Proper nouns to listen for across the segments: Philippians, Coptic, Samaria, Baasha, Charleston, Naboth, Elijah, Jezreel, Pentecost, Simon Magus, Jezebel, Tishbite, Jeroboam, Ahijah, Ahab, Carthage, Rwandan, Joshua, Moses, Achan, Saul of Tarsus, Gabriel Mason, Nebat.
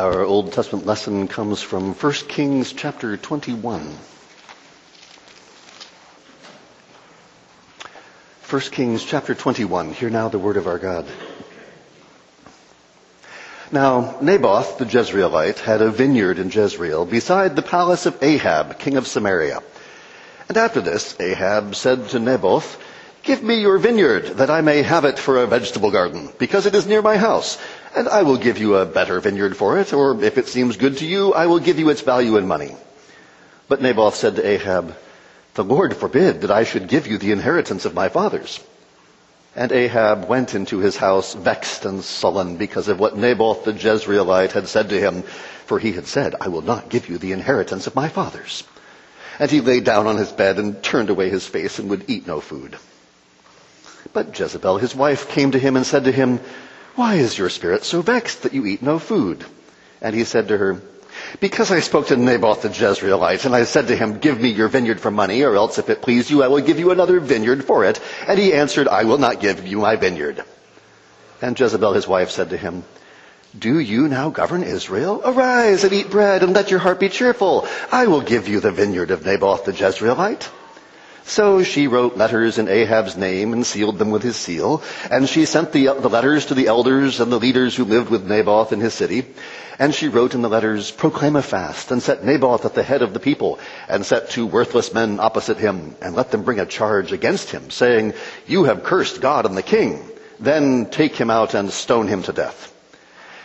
Our Old Testament lesson comes from 1 Kings chapter 21. 1 Kings chapter 21. Hear now the word of our God. Now Naboth the Jezreelite had a vineyard in Jezreel beside the palace of Ahab, king of Samaria. And after this, Ahab said to Naboth, "Give me your vineyard, that I may have it for a vegetable garden, because it is near my house, and I will give you a better vineyard for it, or if it seems good to you, I will give you its value in money." But Naboth said to Ahab, "The Lord forbid that I should give you the inheritance of my fathers." And Ahab went into his house vexed and sullen because of what Naboth the Jezreelite had said to him, for he had said, "I will not give you the inheritance of my fathers." And he lay down on his bed and turned away his face and would eat no food. But Jezebel, his wife, came to him and said to him, "Why is your spirit so vexed that you eat no food?" And he said to her, "Because I spoke to Naboth the Jezreelite, and I said to him, 'Give me your vineyard for money, or else if it please you, I will give you another vineyard for it.' And he answered, 'I will not give you my vineyard.'" And Jezebel, his wife, said to him, "Do you now govern Israel? Arise and eat bread, and let your heart be cheerful. I will give you the vineyard of Naboth the Jezreelite." So she wrote letters in Ahab's name and sealed them with his seal. And she sent the letters to the elders and the leaders who lived with Naboth in his city. And she wrote in the letters, "Proclaim a fast, and set Naboth at the head of the people, and set two worthless men opposite him, and let them bring a charge against him, saying, 'You have cursed God and the king.' Then take him out and stone him to death."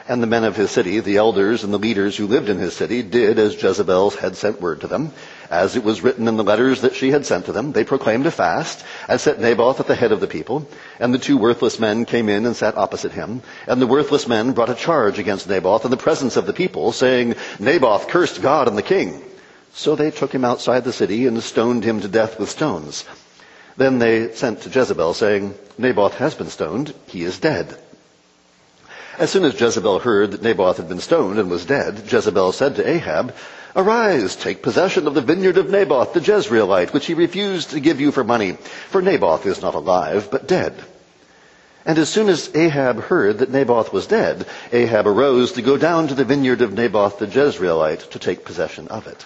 And the men of his city, the elders and the leaders who lived in his city, did as Jezebel had sent word to them. As it was written in the letters that she had sent to them, they proclaimed a fast and set Naboth at the head of the people. And the two worthless men came in and sat opposite him. And the worthless men brought a charge against Naboth in the presence of the people, saying, "Naboth cursed God and the king." So they took him outside the city and stoned him to death with stones. Then they sent to Jezebel, saying, "Naboth has been stoned. He is dead." As soon as Jezebel heard that Naboth had been stoned and was dead, Jezebel said to Ahab, "Arise, take possession of the vineyard of Naboth the Jezreelite, which he refused to give you for money, for Naboth is not alive, but dead." And as soon as Ahab heard that Naboth was dead, Ahab arose to go down to the vineyard of Naboth the Jezreelite to take possession of it.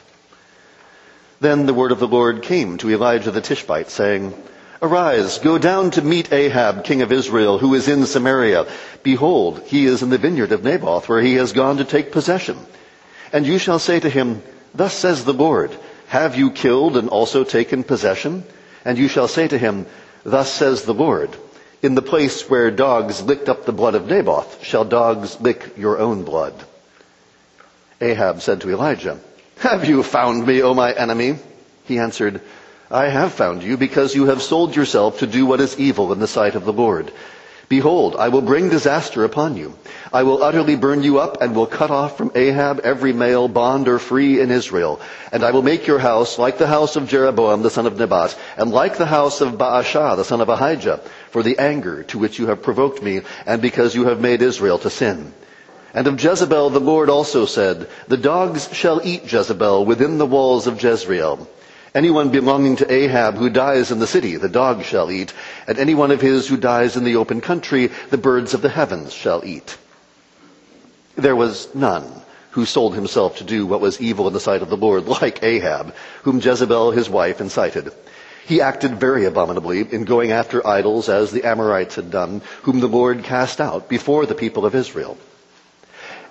Then the word of the Lord came to Elijah the Tishbite, saying, "Arise, go down to meet Ahab, king of Israel, who is in Samaria. Behold, he is in the vineyard of Naboth, where he has gone to take possession. And you shall say to him, 'Thus says the Lord, have you killed and also taken possession?' And you shall say to him, 'Thus says the Lord, in the place where dogs licked up the blood of Naboth, shall dogs lick your own blood.'" Ahab said to Elijah, "Have you found me, O my enemy?" He answered, "I have found you, because you have sold yourself to do what is evil in the sight of the Lord. Behold, I will bring disaster upon you. I will utterly burn you up, and will cut off from Ahab every male, bond or free, in Israel. And I will make your house like the house of Jeroboam the son of Nebat, and like the house of Baasha the son of Ahijah, for the anger to which you have provoked me, and because you have made Israel to sin. And of Jezebel the Lord also said, 'The dogs shall eat Jezebel within the walls of Jezreel.' Anyone belonging to Ahab who dies in the city, the dog shall eat, and anyone of his who dies in the open country, the birds of the heavens shall eat." There was none who sold himself to do what was evil in the sight of the Lord like Ahab, whom Jezebel his wife incited. He acted very abominably in going after idols, as the Amorites had done, whom the Lord cast out before the people of Israel.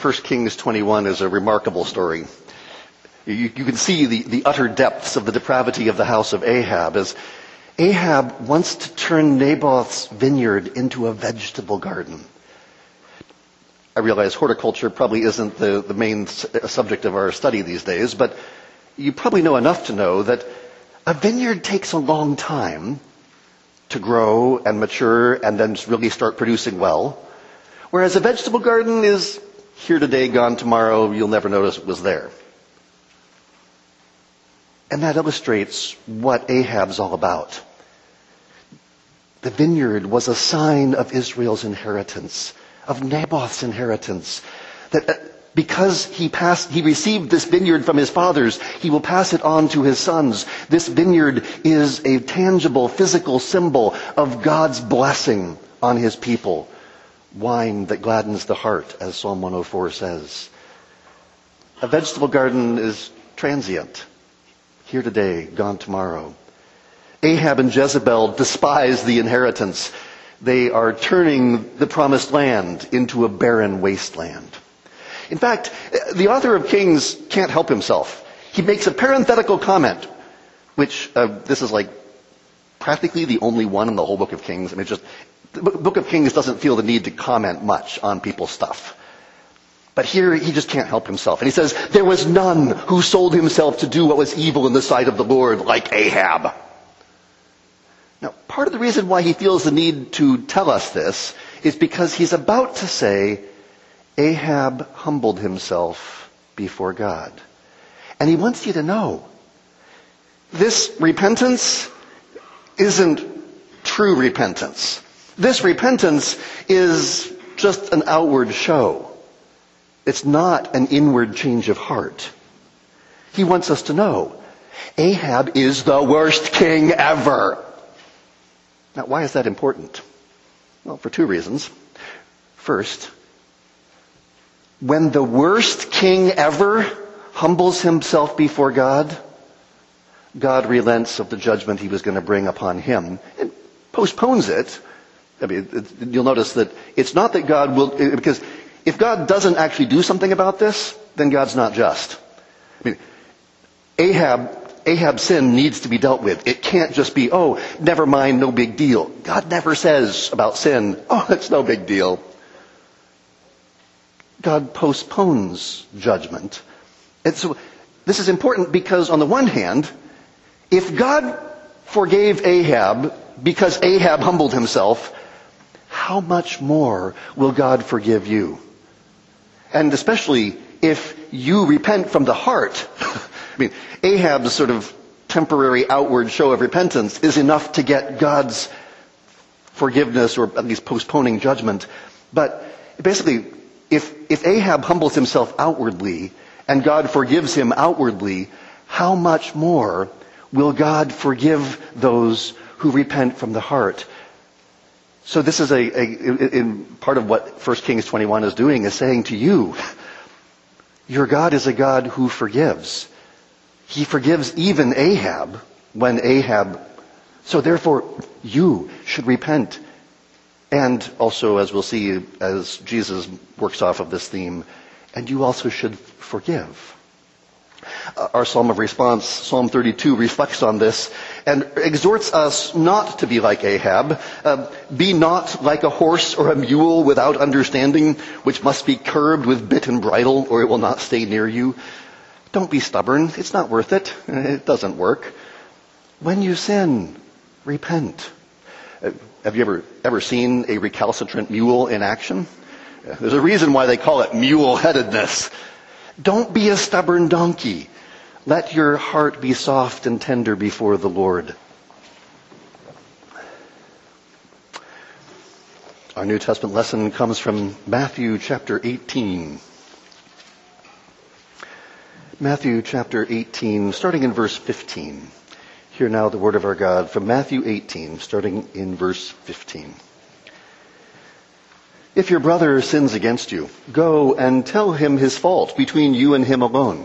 1 Kings 21 is a remarkable story. You can see the utter depths of the depravity of the house of Ahab, as Ahab wants to turn Naboth's vineyard into a vegetable garden. I realize horticulture probably isn't the main subject of our study these days, but you probably know enough to know that a vineyard takes a long time to grow and mature and then really start producing well, whereas a vegetable garden is here today, gone tomorrow, you'll never notice it was there. And that illustrates what Ahab's all about. The vineyard was a sign of Israel's inheritance, of Naboth's inheritance. That because he received this vineyard from his fathers, he will pass it on to his sons. This vineyard is a tangible, physical symbol of God's blessing on his people. Wine that gladdens the heart, as Psalm 104 says. A vegetable garden is transient. Here today, gone tomorrow. Ahab and Jezebel despise the inheritance. They are turning the promised land into a barren wasteland. In fact, the author of Kings can't help himself. He makes a parenthetical comment, which this is like practically the only one in the whole book of Kings. I mean, the book of Kings doesn't feel the need to comment much on people's stuff. But here, he just can't help himself. And he says, there was none who sold himself to do what was evil in the sight of the Lord like Ahab. Now, part of the reason why he feels the need to tell us this is because he's about to say, Ahab humbled himself before God. And he wants you to know, this repentance isn't true repentance. This repentance is just an outward show. It's not an inward change of heart. He wants us to know, Ahab is the worst king ever. Now, why is that important? Well, for two reasons. First, when the worst king ever humbles himself before God, God relents of the judgment he was going to bring upon him and postpones it. I mean, you'll notice that it's not that God will, because if God doesn't actually do something about this, then God's not just. I mean, Ahab's sin needs to be dealt with. It can't just be, oh, never mind, no big deal. God never says about sin, oh, it's no big deal. God postpones judgment. And so this is important because on the one hand, if God forgave Ahab because Ahab humbled himself, how much more will God forgive you? And especially if you repent from the heart. I mean, Ahab's sort of temporary outward show of repentance is enough to get God's forgiveness, or at least postponing judgment. But basically, if Ahab humbles himself outwardly and God forgives him outwardly, how much more will God forgive those who repent from the heart? So this is in part of what 1 Kings 21 is doing, is saying to you, your God is a God who forgives. He forgives even Ahab when Ahab... So therefore, you should repent. And also, as we'll see, as Jesus works off of this theme, and you also should forgive. Our psalm of response, Psalm 32, reflects on this and exhorts us not to be like Ahab. Be not like a horse or a mule without understanding, which must be curbed with bit and bridle, or it will not stay near you. Don't be stubborn. It's not worth it. It doesn't work. When you sin, repent. Have you ever seen a recalcitrant mule in action? There's a reason why they call it mule-headedness. Don't be a stubborn donkey. Let your heart be soft and tender before the Lord. Our New Testament lesson comes from Matthew chapter 18. Matthew chapter 18, starting in verse 15. Hear now the word of our God from Matthew 18, starting in verse 15. If your brother sins against you, go and tell him his fault between you and him alone.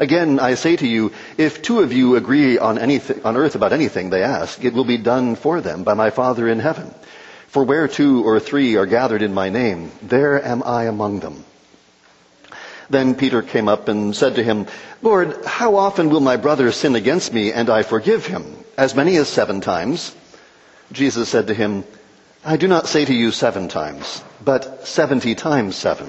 Again, I say to you, if two of you agree on earth about anything they ask, it will be done for them by my Father in heaven. For where two or three are gathered in my name, there am I among them. Then Peter came up and said to him, Lord, how often will my brother sin against me, and I forgive him? As many as 7 times? Jesus said to him, I do not say to you 7 times, but 70 times 7.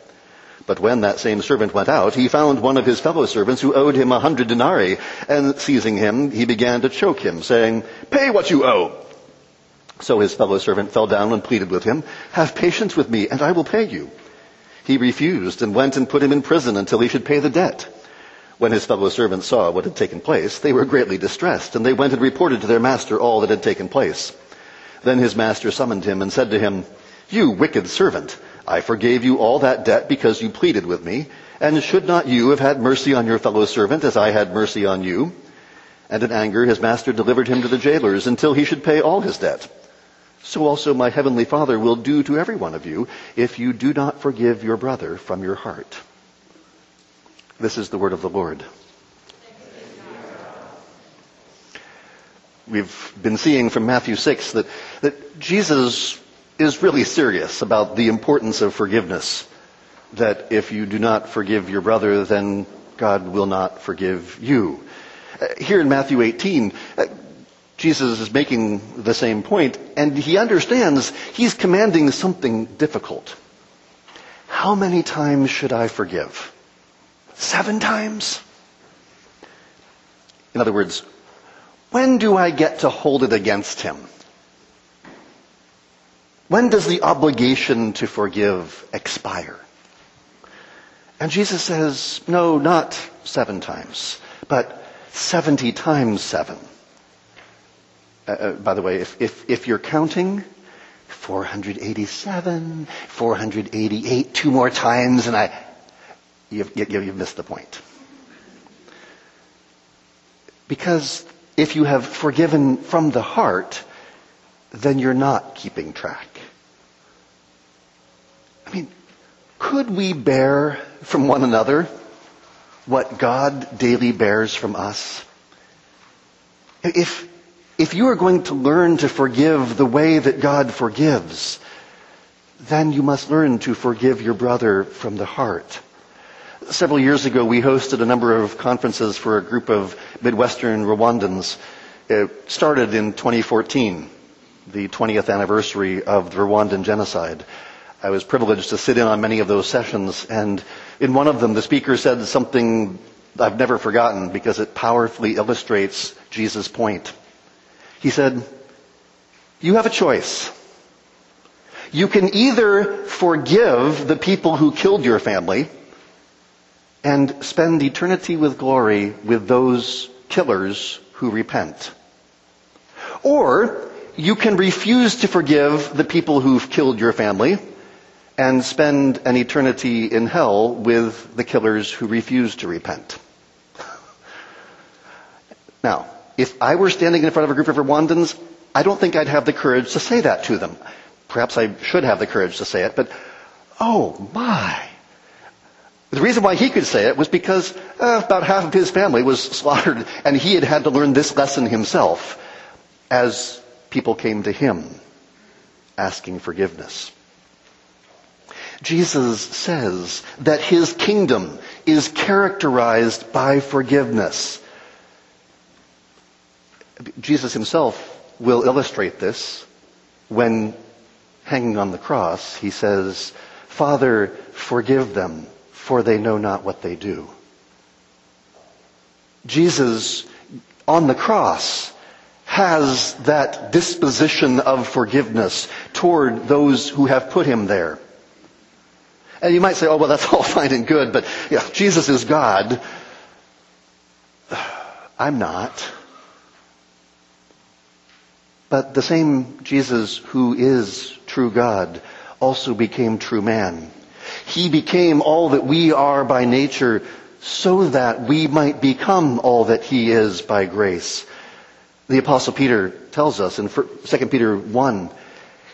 But when that same servant went out, he found one of his fellow servants who owed him 100 denarii, and seizing him, he began to choke him, saying, Pay what you owe! So his fellow servant fell down and pleaded with him, Have patience with me, and I will pay you. He refused and went and put him in prison until he should pay the debt. When his fellow servants saw what had taken place, they were greatly distressed, and they went and reported to their master all that had taken place. Then his master summoned him and said to him, You wicked servant, I forgave you all that debt because you pleaded with me, and should not you have had mercy on your fellow servant as I had mercy on you? And in anger his master delivered him to the jailers until he should pay all his debt. So also my heavenly Father will do to every one of you if you do not forgive your brother from your heart. This is the word of the Lord. We've been seeing from Matthew 6 that Jesus is really serious about the importance of forgiveness, that if you do not forgive your brother, then God will not forgive you. Here in Matthew 18, Jesus is making the same point, and he understands he's commanding something difficult. How many times should I forgive? 7 times? In other words, when do I get to hold it against him? When does the obligation to forgive expire? And Jesus says, no, not 7 times, but 70 times 7. By the way, if you're counting, 487, 488, 2 more times, and you've missed the point. Because if you have forgiven from the heart, then you're not keeping track. I mean, could we bear from one another what God daily bears from us? If you are going to learn to forgive the way that God forgives, then you must learn to forgive your brother from the heart. Several years ago, we hosted a number of conferences for a group of Midwestern Rwandans. It started in 2014, the 20th anniversary of the Rwandan genocide. I was privileged to sit in on many of those sessions, and in one of them, the speaker said something I've never forgotten because it powerfully illustrates Jesus' point. He said, you have a choice. You can either forgive the people who killed your family and spend eternity with glory with those killers who repent. Or you can refuse to forgive the people who've killed your family and spend an eternity in hell with the killers who refuse to repent. Now, if I were standing in front of a group of Rwandans, I don't think I'd have the courage to say that to them. Perhaps I should have the courage to say it, but oh my. The reason why he could say it was because about half of his family was slaughtered, and he had to learn this lesson himself as people came to him asking forgiveness. Jesus says that his kingdom is characterized by forgiveness. Jesus himself will illustrate this when, hanging on the cross, he says, Father, forgive them, for they know not what they do. Jesus, on the cross, has that disposition of forgiveness toward those who have put him there. And you might say, oh, well, that's all fine and good, but yeah, Jesus is God. I'm not. But the same Jesus who is true God also became true man. He became all that we are by nature so that we might become all that he is by grace. The Apostle Peter tells us in 2 Peter 1,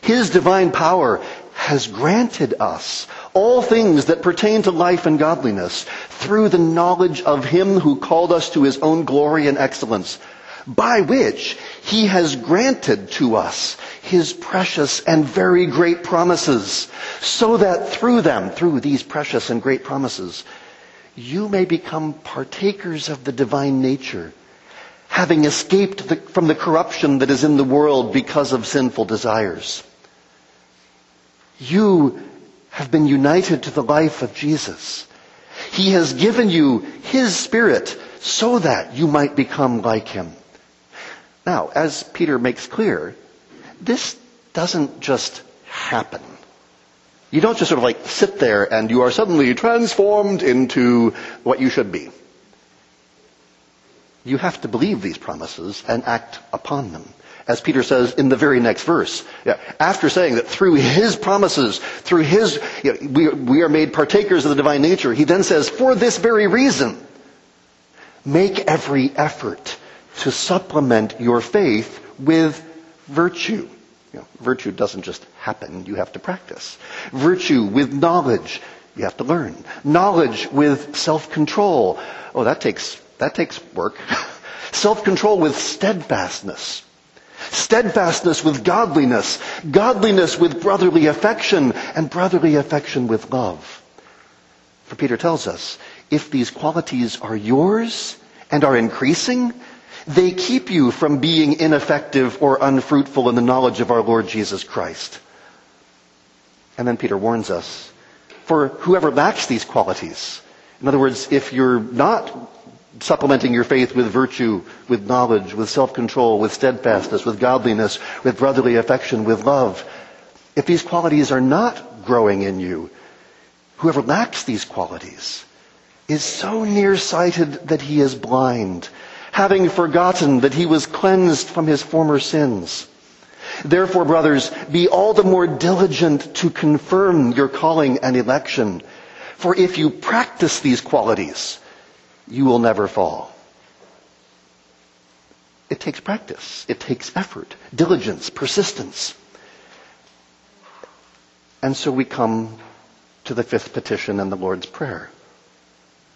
his divine power has granted us all things that pertain to life and godliness through the knowledge of him who called us to his own glory and excellence, by which he has granted to us his precious and very great promises, so that through them, through these precious and great promises, you may become partakers of the divine nature, having escaped from the corruption that is in the world because of sinful desires. You have been united to the life of Jesus. He has given you his Spirit so that you might become like him. Now, as Peter makes clear, this doesn't just happen. You don't just sort of like sit there and you are suddenly transformed into what you should be. You have to believe these promises and act upon them. As Peter says in the very next verse, after saying that through his promises, through his, we are made partakers of the divine nature, he then says, for this very reason, make every effort to supplement your faith with virtue. Virtue doesn't just happen, you have to practice. Virtue with knowledge, you have to learn. Knowledge with self-control. Oh, that takes work. Self-control with steadfastness. Steadfastness with godliness. Godliness with brotherly affection. And brotherly affection with love. For Peter tells us, if these qualities are yours and are increasing, they keep you from being ineffective or unfruitful in the knowledge of our Lord Jesus Christ. And then Peter warns us, for whoever lacks these qualities, in other words, if you're not supplementing your faith with virtue, with knowledge, with self-control, with steadfastness, with godliness, with brotherly affection, with love, if these qualities are not growing in you, whoever lacks these qualities is so nearsighted that he is blind, having forgotten that he was cleansed from his former sins. Therefore, brothers, be all the more diligent to confirm your calling and election. For if you practice these qualities, you will never fall. It takes practice. It takes effort, diligence, persistence. And so we come to the fifth petition in the Lord's Prayer.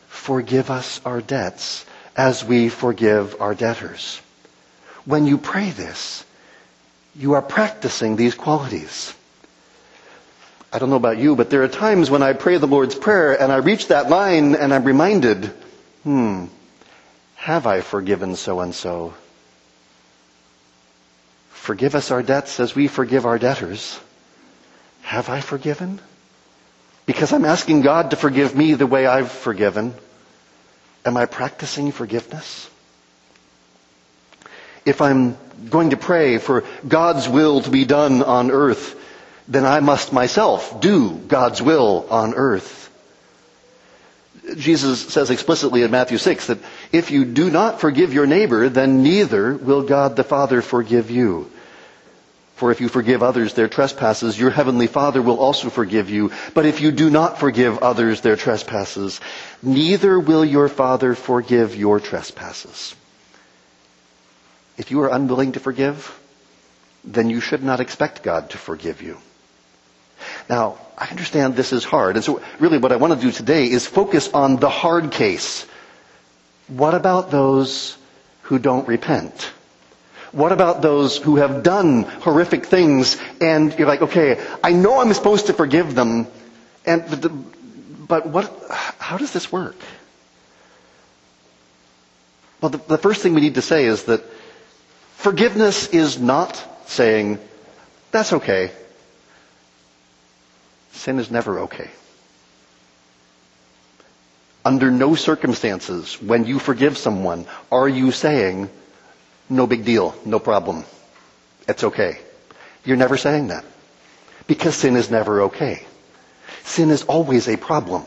Forgive us our debts as we forgive our debtors. When you pray this, you are practicing these qualities. I don't know about you, but there are times when I pray the Lord's Prayer and I reach that line and I'm reminded, have I forgiven so-and-so? Forgive us our debts as we forgive our debtors. Have I forgiven? Because I'm asking God to forgive me the way I've forgiven. Am I practicing forgiveness? If I'm going to pray for God's will to be done on earth, then I must myself do God's will on earth. Jesus says explicitly in Matthew 6 that if you do not forgive your neighbor, then neither will God the Father forgive you. For if you forgive others their trespasses, your heavenly Father will also forgive you. But if you do not forgive others their trespasses, neither will your Father forgive your trespasses. If you are unwilling to forgive, then you should not expect God to forgive you. Now, I understand this is hard, and so really what I want to do today is focus on the hard case. What about those who don't repent? What about those who have done horrific things, and you're like, okay, I know I'm supposed to forgive them, but how does this work? Well, the first thing we need to say is that forgiveness is not saying, that's okay. Sin is never okay. Under no circumstances, when you forgive someone, are you saying, no big deal, no problem, it's okay. You're never saying that. Because sin is never okay. Sin is always a problem.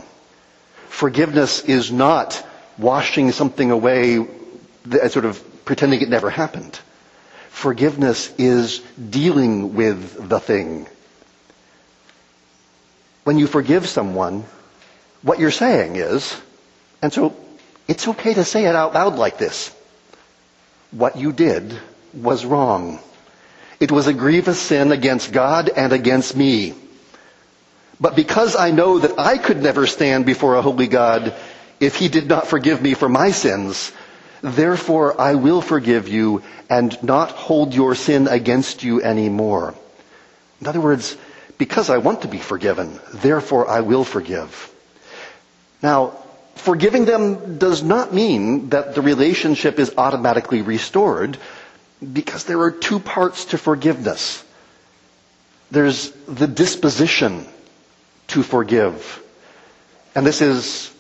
Forgiveness is not washing something away, sort of pretending it never happened. Forgiveness is dealing with the thing. When you forgive someone, what you're saying is, and so It's okay to say it out loud like this. What you did was wrong. It was a grievous sin against God and against me. But because I know that I could never stand before a holy God if he did not forgive me for my sins, therefore I will forgive you and not hold your sin against you anymore. In other words, because I want to be forgiven, therefore I will forgive. Now, forgiving them does not mean that the relationship is automatically restored, because there are two parts to forgiveness. There's the disposition to forgive. And this is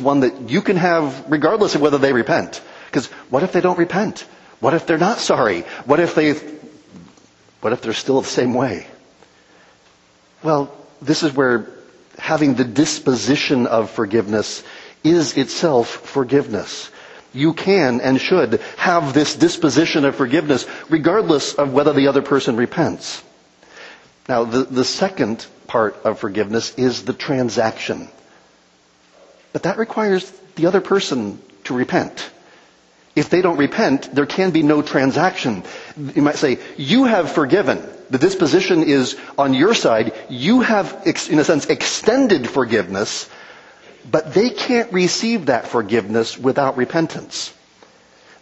one that you can have regardless of whether they repent. Because what if they don't repent? What if they're not sorry? What if they're still the same way? Well, this is where having the disposition of forgiveness is itself forgiveness. You can and should have this disposition of forgiveness regardless of whether the other person repents. Now, the second part of forgiveness is the transaction. But that requires the other person to repent. If they don't repent, there can be no transaction. You might say, you have forgiven. The disposition is on your side. You have, in a sense, extended forgiveness, but they can't receive that forgiveness without repentance.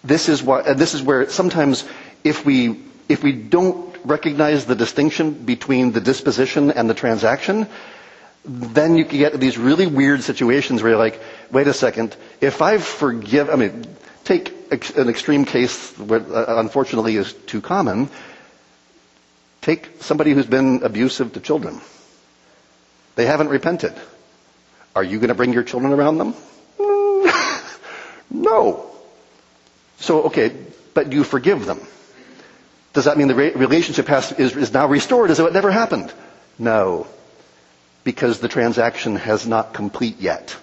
This is where sometimes if we don't recognize the distinction between the disposition and the transaction, then you can get these really weird situations where you're like, wait a second, if I forgive, take an extreme case, which unfortunately is too common. Take somebody who's been abusive to children. They haven't repented. Are you going to bring your children around them? No. So, okay, but you forgive them. Does that mean the relationship is now restored as though it never happened? No, because the transaction has not complete yet.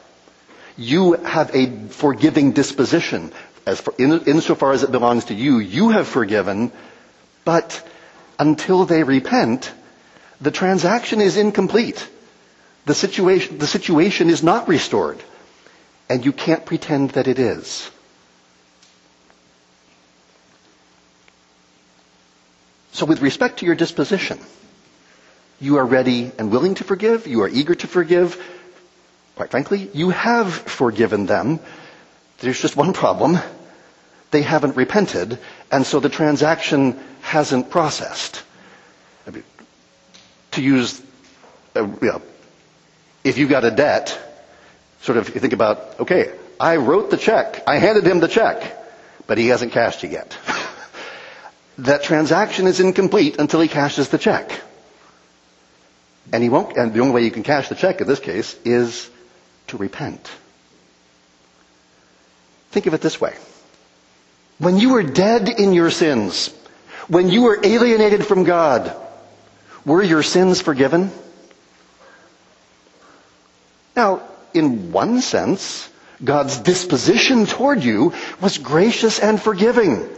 You have a forgiving disposition. Insofar as it belongs to you, you have forgiven, but until they repent, the transaction is incomplete. The situation is not restored, and you can't pretend that it is. So with respect to your disposition, you are ready and willing to forgive, you are eager to forgive. Quite frankly, you have forgiven them. There's just one problem. They haven't repented, and so the transaction hasn't processed. To use, if you got a debt, sort of you think about, okay, I wrote the check, I handed him the check, but he hasn't cashed it yet. That transaction is incomplete until he cashes the check. And he won't, and the only way you can cash the check in this case is to repent. Think of it this way. When you were dead in your sins, when you were alienated from God, were your sins forgiven? Now, in one sense, God's disposition toward you was gracious and forgiving.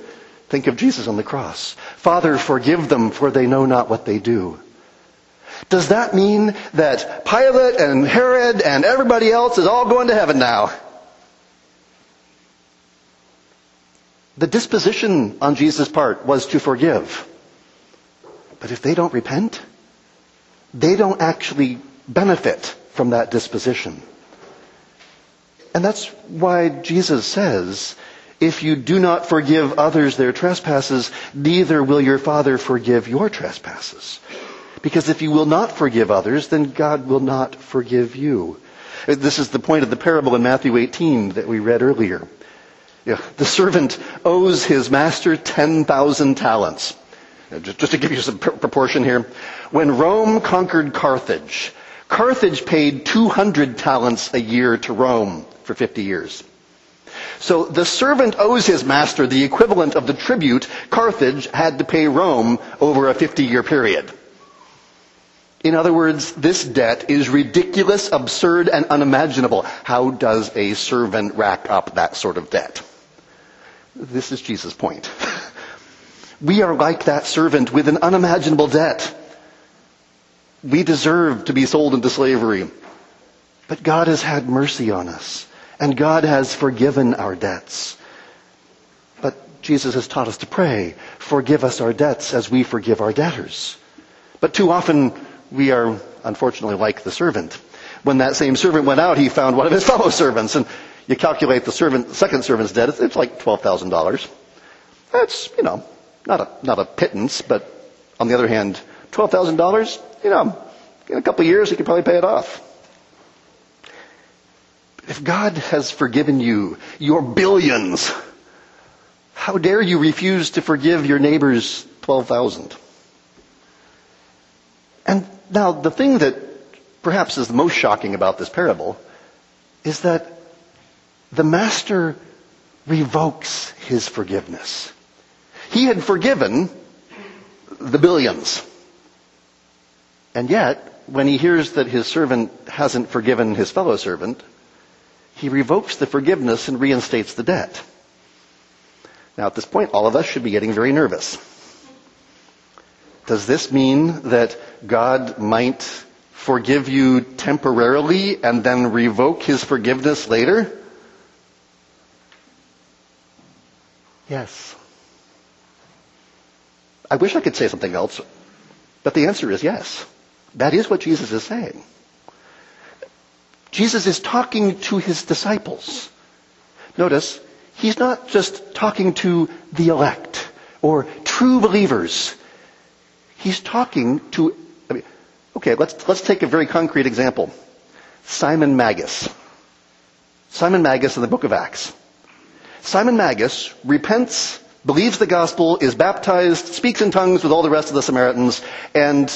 Think of Jesus on the cross. Father, forgive them, for they know not what they do. Does that mean that Pilate and Herod and everybody else is all going to heaven now? The disposition on Jesus' part was to forgive. But if they don't repent, they don't actually benefit from that disposition. And that's why Jesus says, if you do not forgive others their trespasses, neither will your Father forgive your trespasses. Because if you will not forgive others, then God will not forgive you. This is the point of the parable in Matthew 18 that we read earlier. The servant owes his master 10,000 talents. Just to give you some proportion here. When Rome conquered Carthage, Carthage paid 200 talents a year to Rome for 50 years. So the servant owes his master the equivalent of the tribute Carthage had to pay Rome over a 50-year period. In other words, this debt is ridiculous, absurd, and unimaginable. How does a servant rack up that sort of debt? This is Jesus' point. We are like that servant with an unimaginable debt. We deserve to be sold into slavery. But God has had mercy on us and God has forgiven our debts. But Jesus has taught us to pray, forgive us our debts as we forgive our debtors. But too often we are unfortunately like the servant. When that same servant went out, he found one of his fellow servants, and you calculate the second servant's debt, it's like $12,000. That's, not a pittance, but on the other hand, $12,000, in a couple of years he could probably pay it off. If God has forgiven you your billions, how dare you refuse to forgive your neighbor's $12,000? And now the thing that perhaps is the most shocking about this parable is that the master revokes his forgiveness. He had forgiven the billions. And yet, when he hears that his servant hasn't forgiven his fellow servant, he revokes the forgiveness and reinstates the debt. Now, at this point, all of us should be getting very nervous. Does this mean that God might forgive you temporarily and then revoke his forgiveness later? Yes. I wish I could say something else, but the answer is yes. That is what Jesus is saying. Jesus is talking to his disciples. Notice, he's not just talking to the elect or true believers. He's talking to, let's take a very concrete example. Simon Magus. Simon Magus in the book of Acts. Simon Magus repents, believes the gospel, is baptized, speaks in tongues with all the rest of the Samaritans, and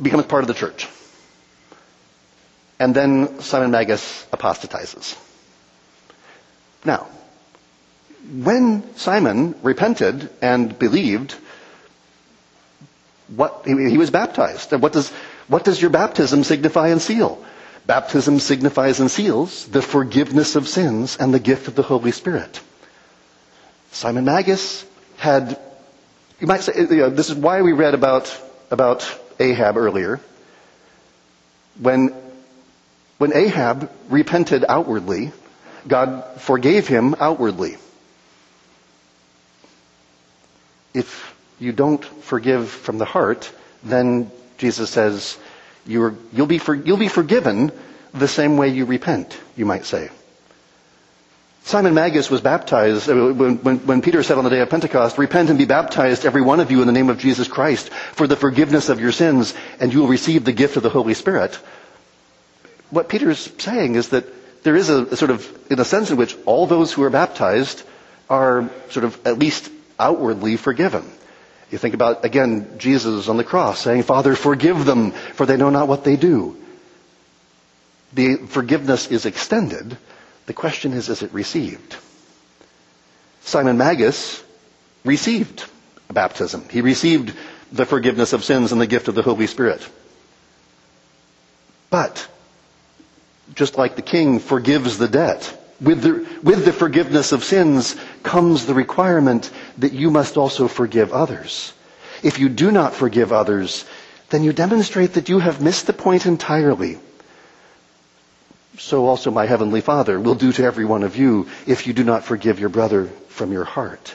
becomes part of the church. And then Simon Magus apostatizes. Now, when Simon repented and believed, he was baptized. And what does your baptism signify and seal? Baptism signifies and seals the forgiveness of sins and the gift of the Holy Spirit. Simon Magus had, you might say, this is why we read about Ahab earlier. When Ahab repented outwardly, God forgave him outwardly. If you don't forgive from the heart, then Jesus says you'll be forgiven the same way you repent, you might say. Simon Magus was baptized when Peter said on the day of Pentecost, repent and be baptized, every one of you, in the name of Jesus Christ, for the forgiveness of your sins, and you will receive the gift of the Holy Spirit. What Peter's saying is that there is a sort of, in a sense in which all those who are baptized are sort of at least outwardly forgiven. You think about, again, Jesus on the cross saying, Father, forgive them, for they know not what they do. The forgiveness is extended. The question is it received? Simon Magus received a baptism. He received the forgiveness of sins and the gift of the Holy Spirit. But just like the king forgives the debt, with the forgiveness of sins comes the requirement that you must also forgive others. If you do not forgive others, then you demonstrate that you have missed the point entirely. So also my heavenly Father will do to every one of you if you do not forgive your brother from your heart.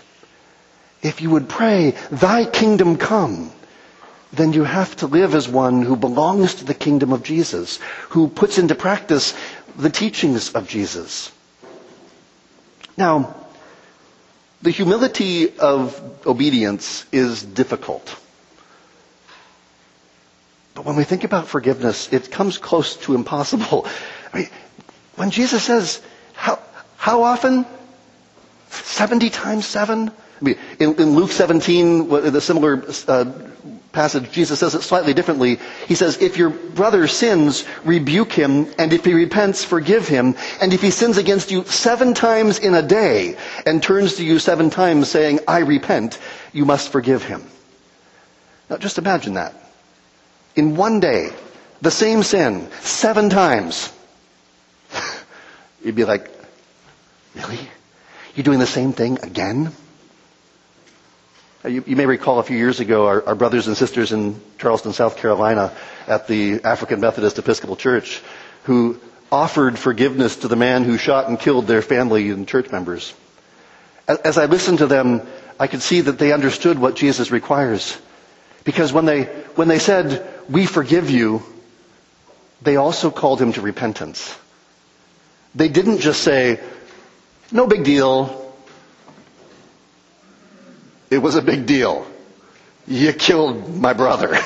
If you would pray, thy kingdom come, then you have to live as one who belongs to the kingdom of Jesus, who puts into practice the teachings of Jesus. Now, the humility of obedience is difficult. But when we think about forgiveness, it comes close to impossible. When Jesus says, how often? 70 times 7? In Luke 17, the similar passage, Jesus says it slightly differently. He says, if your brother sins, rebuke him, and if he repents, forgive him. And if he sins against you 7 times in a day and turns to you 7 times saying, I repent, you must forgive him. Now just imagine that. In one day, the same sin, 7 times. You'd be like, really? You're doing the same thing again? You may recall a few years ago, our brothers and sisters in Charleston, South Carolina, at the African Methodist Episcopal Church, who offered forgiveness to the man who shot and killed their family and church members. As I listened to them, I could see that they understood what Jesus requires. Because when they said, "We forgive you," they also called him to repentance. They didn't just say, "No big deal." It was a big deal. You killed my brother.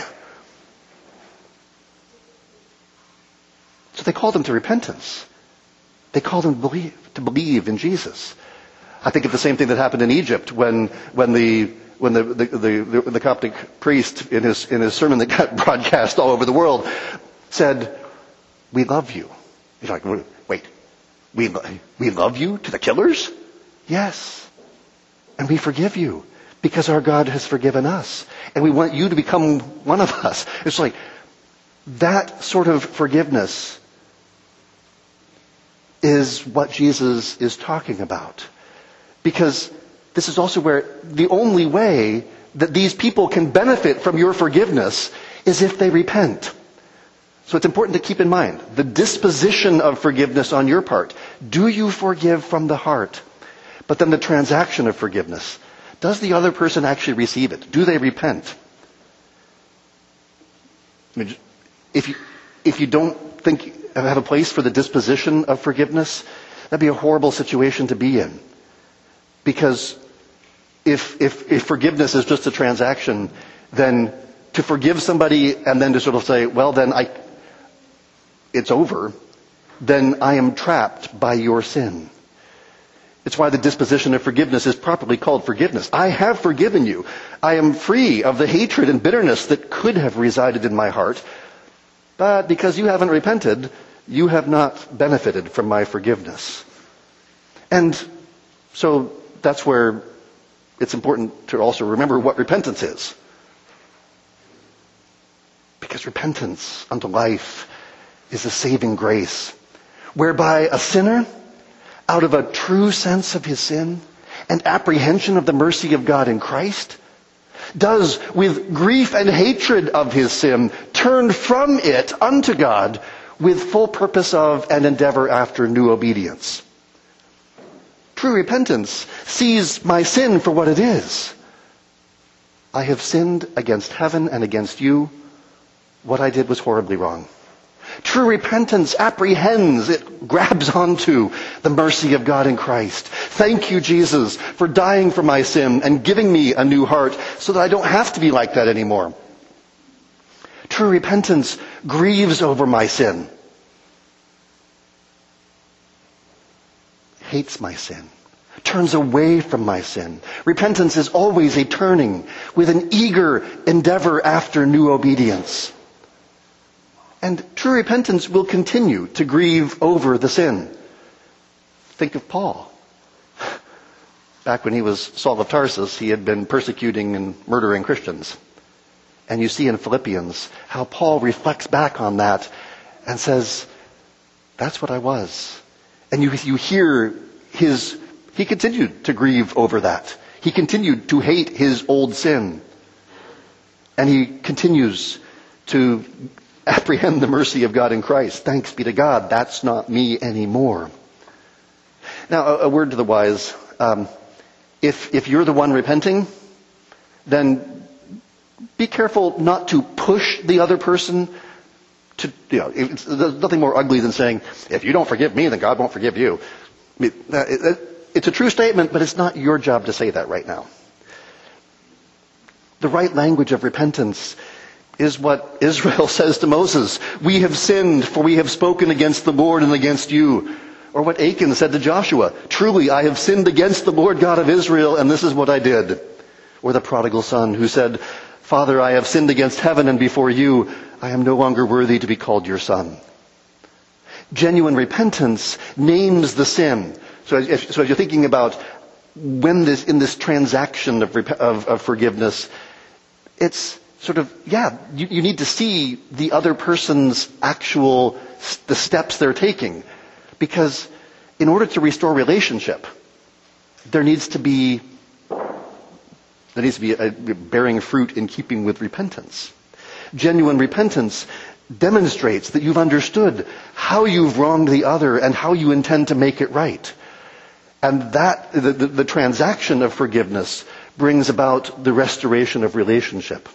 So they called him to repentance. They called him to believe in Jesus. I think of the same thing that happened in Egypt when the Coptic priest in his sermon that got broadcast all over the world said, "We love you." He's like, "Wait, we love you to the killers?" "Yes, and we forgive you because our God has forgiven us, and we want you to become one of us." It's like that sort of forgiveness is what Jesus is talking about. Because this is also where the only way that these people can benefit from your forgiveness is if they repent. So it's important to keep in mind the disposition of forgiveness on your part. Do you forgive from the heart? But then the transaction of forgiveness. Does the other person actually receive it? Do they repent? I mean, if you don't think you have a place for the disposition of forgiveness, that'd be a horrible situation to be in. Because if forgiveness is just a transaction, then to forgive somebody and then to sort of say, "Well, then it's over," then I am trapped by your sin. It's why the disposition of forgiveness is properly called forgiveness. I have forgiven you. I am free of the hatred and bitterness that could have resided in my heart. But because you haven't repented, you have not benefited from my forgiveness. And so that's where it's important to also remember what repentance is. Because repentance unto life is a saving grace, whereby a sinner, out of a true sense of his sin and apprehension of the mercy of God in Christ, does with grief and hatred of his sin turn from it unto God with full purpose of and endeavor after new obedience. True repentance sees my sin for what it is. I have sinned against heaven and against you. What I did was horribly wrong. True repentance apprehends, it grabs onto the mercy of God in Christ. Thank you, Jesus, for dying for my sin and giving me a new heart so that I don't have to be like that anymore. True repentance grieves over my sin. Hates my sin, turns away from my sin. Repentance is always a turning with an eager endeavor after new obedience. And true repentance will continue to grieve over the sin. Think of Paul. Back when he was Saul of Tarsus, he had been persecuting and murdering Christians. And you see in Philippians how Paul reflects back on that and says, "That's what I was." And you hear he continued to grieve over that. He continued to hate his old sin. And he continues to apprehend the mercy of God in Christ. Thanks be to God, that's not me anymore. Now, a word to the wise. If you're the one repenting, then be careful not to push the other person. There's nothing more ugly than saying, "If you don't forgive me, then God won't forgive you." I mean, it's a true statement, but it's not your job to say that right now. The right language of repentance is what Israel says to Moses: "We have sinned, for we have spoken against the Lord and against you." Or what Achan said to Joshua: "Truly, I have sinned against the Lord God of Israel, and this is what I did." Or the prodigal son who said, "Father, I have sinned against heaven and before you. I am no longer worthy to be called your son." Genuine repentance names the sin. So as you're thinking about in this transaction of forgiveness, it's sort of, you need to see the other person's the steps they're taking. Because in order to restore relationship, there needs to be a bearing fruit in keeping with repentance. Genuine repentance demonstrates that you've understood how you've wronged the other and how you intend to make it right. And that the transaction of forgiveness brings about the restoration of relationship.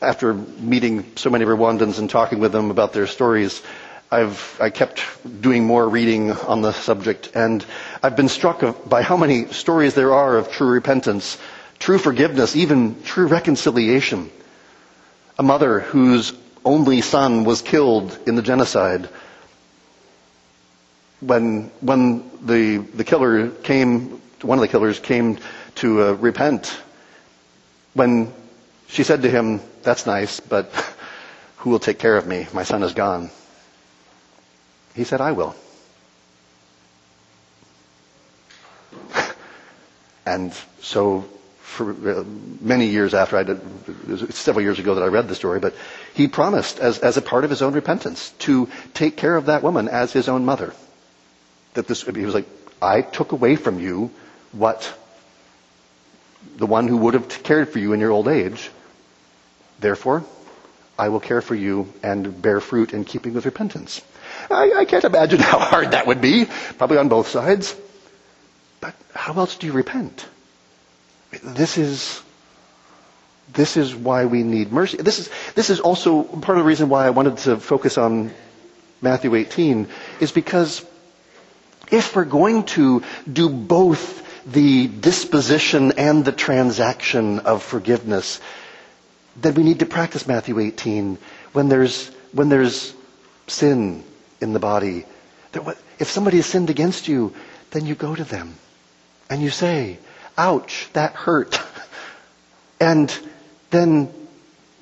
After meeting so many Rwandans and talking with them about their stories, I kept doing more reading on the subject, and I've been struck by how many stories there are of true repentance, true forgiveness, even true reconciliation. A mother whose only son was killed in the genocide. When one of the killers came to repent, when she said to him, "That's nice, but who will take care of me? My son is gone." He said, "I will." And so for many years after, it was several years ago that I read the story, but he promised as a part of his own repentance to take care of that woman as his own mother. He was like, "I took away from you what the one who would have cared for you in your old age. Therefore, I will care for you and bear fruit in keeping with repentance." I can't imagine how hard that would be, probably on both sides. But how else do you repent? This is why we need mercy. This is also part of the reason why I wanted to focus on Matthew 18, is because if we're going to do both the disposition and the transaction of forgiveness, then we need to practice Matthew 18 when there's sin in the body. If somebody has sinned against you, then you go to them and you say, "Ouch, that hurt." And then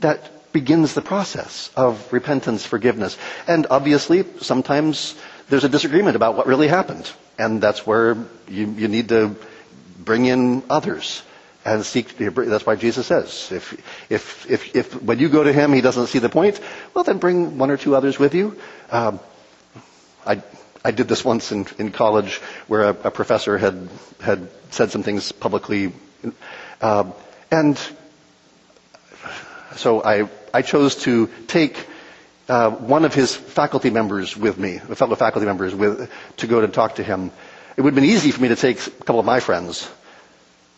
that begins the process of repentance, forgiveness. And obviously, sometimes there's a disagreement about what really happened. And that's where you need to bring in others and seek. That's why Jesus says, if when you go to him, he doesn't see the point, well, then bring one or two others with you. I did this once in college, where a professor had said some things publicly, and so I chose to take one of his faculty members with me, a fellow faculty members to go to talk to him. It would have been easy for me to take a couple of my friends,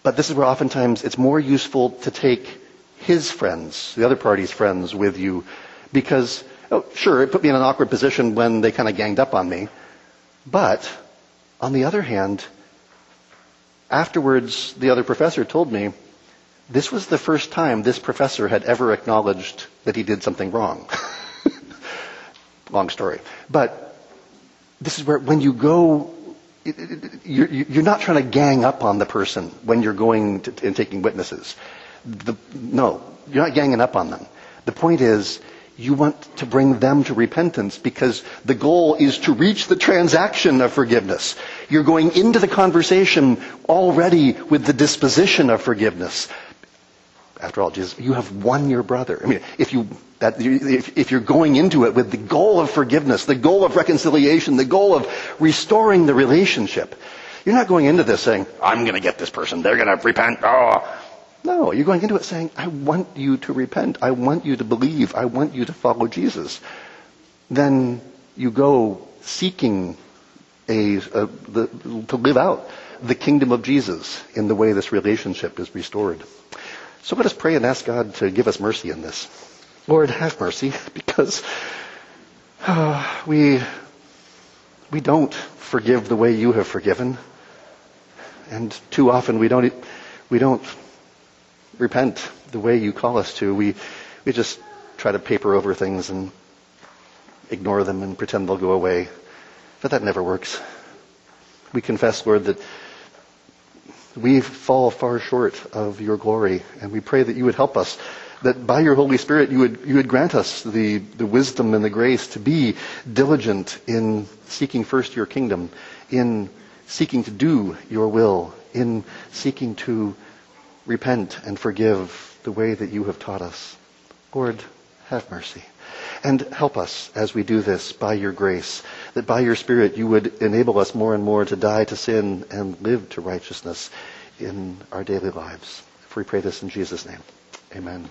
but this is where oftentimes it's more useful to take his friends, the other party's friends, with you, because it put me in an awkward position when they kind of ganged up on me. But on the other hand, afterwards, the other professor told me this was the first time this professor had ever acknowledged that he did something wrong. Long story. But this is where, when you go, you're not trying to gang up on the person when you're going and taking witnesses. No, you're not ganging up on them. The point is, you want to bring them to repentance, because the goal is to reach the transaction of forgiveness. You're going into the conversation already with the disposition of forgiveness. After all, Jesus, you have won your brother. I mean, if you're going into it with the goal of forgiveness, the goal of reconciliation, the goal of restoring the relationship, you're not going into this saying, "I'm going to get this person, they're going to repent." Oh, no, you're going into it saying, "I want you to repent. I want you to believe. I want you to follow Jesus." Then you go seeking to live out the kingdom of Jesus in the way this relationship is restored. So let us pray and ask God to give us mercy in this. Lord, have mercy, because we don't forgive the way you have forgiven, and too often we don't repent the way you call us to. We just try to paper over things and ignore them and pretend they'll go away. But that never works. We confess, Lord, that we fall far short of your glory, and we pray that you would help us, that by your Holy Spirit you would grant us the wisdom and the grace to be diligent in seeking first your kingdom, in seeking to do your will, in seeking to repent and forgive the way that you have taught us. Lord, have mercy. And help us as we do this by your grace, that by your Spirit you would enable us more and more to die to sin and live to righteousness in our daily lives. For we pray this in Jesus' name. Amen.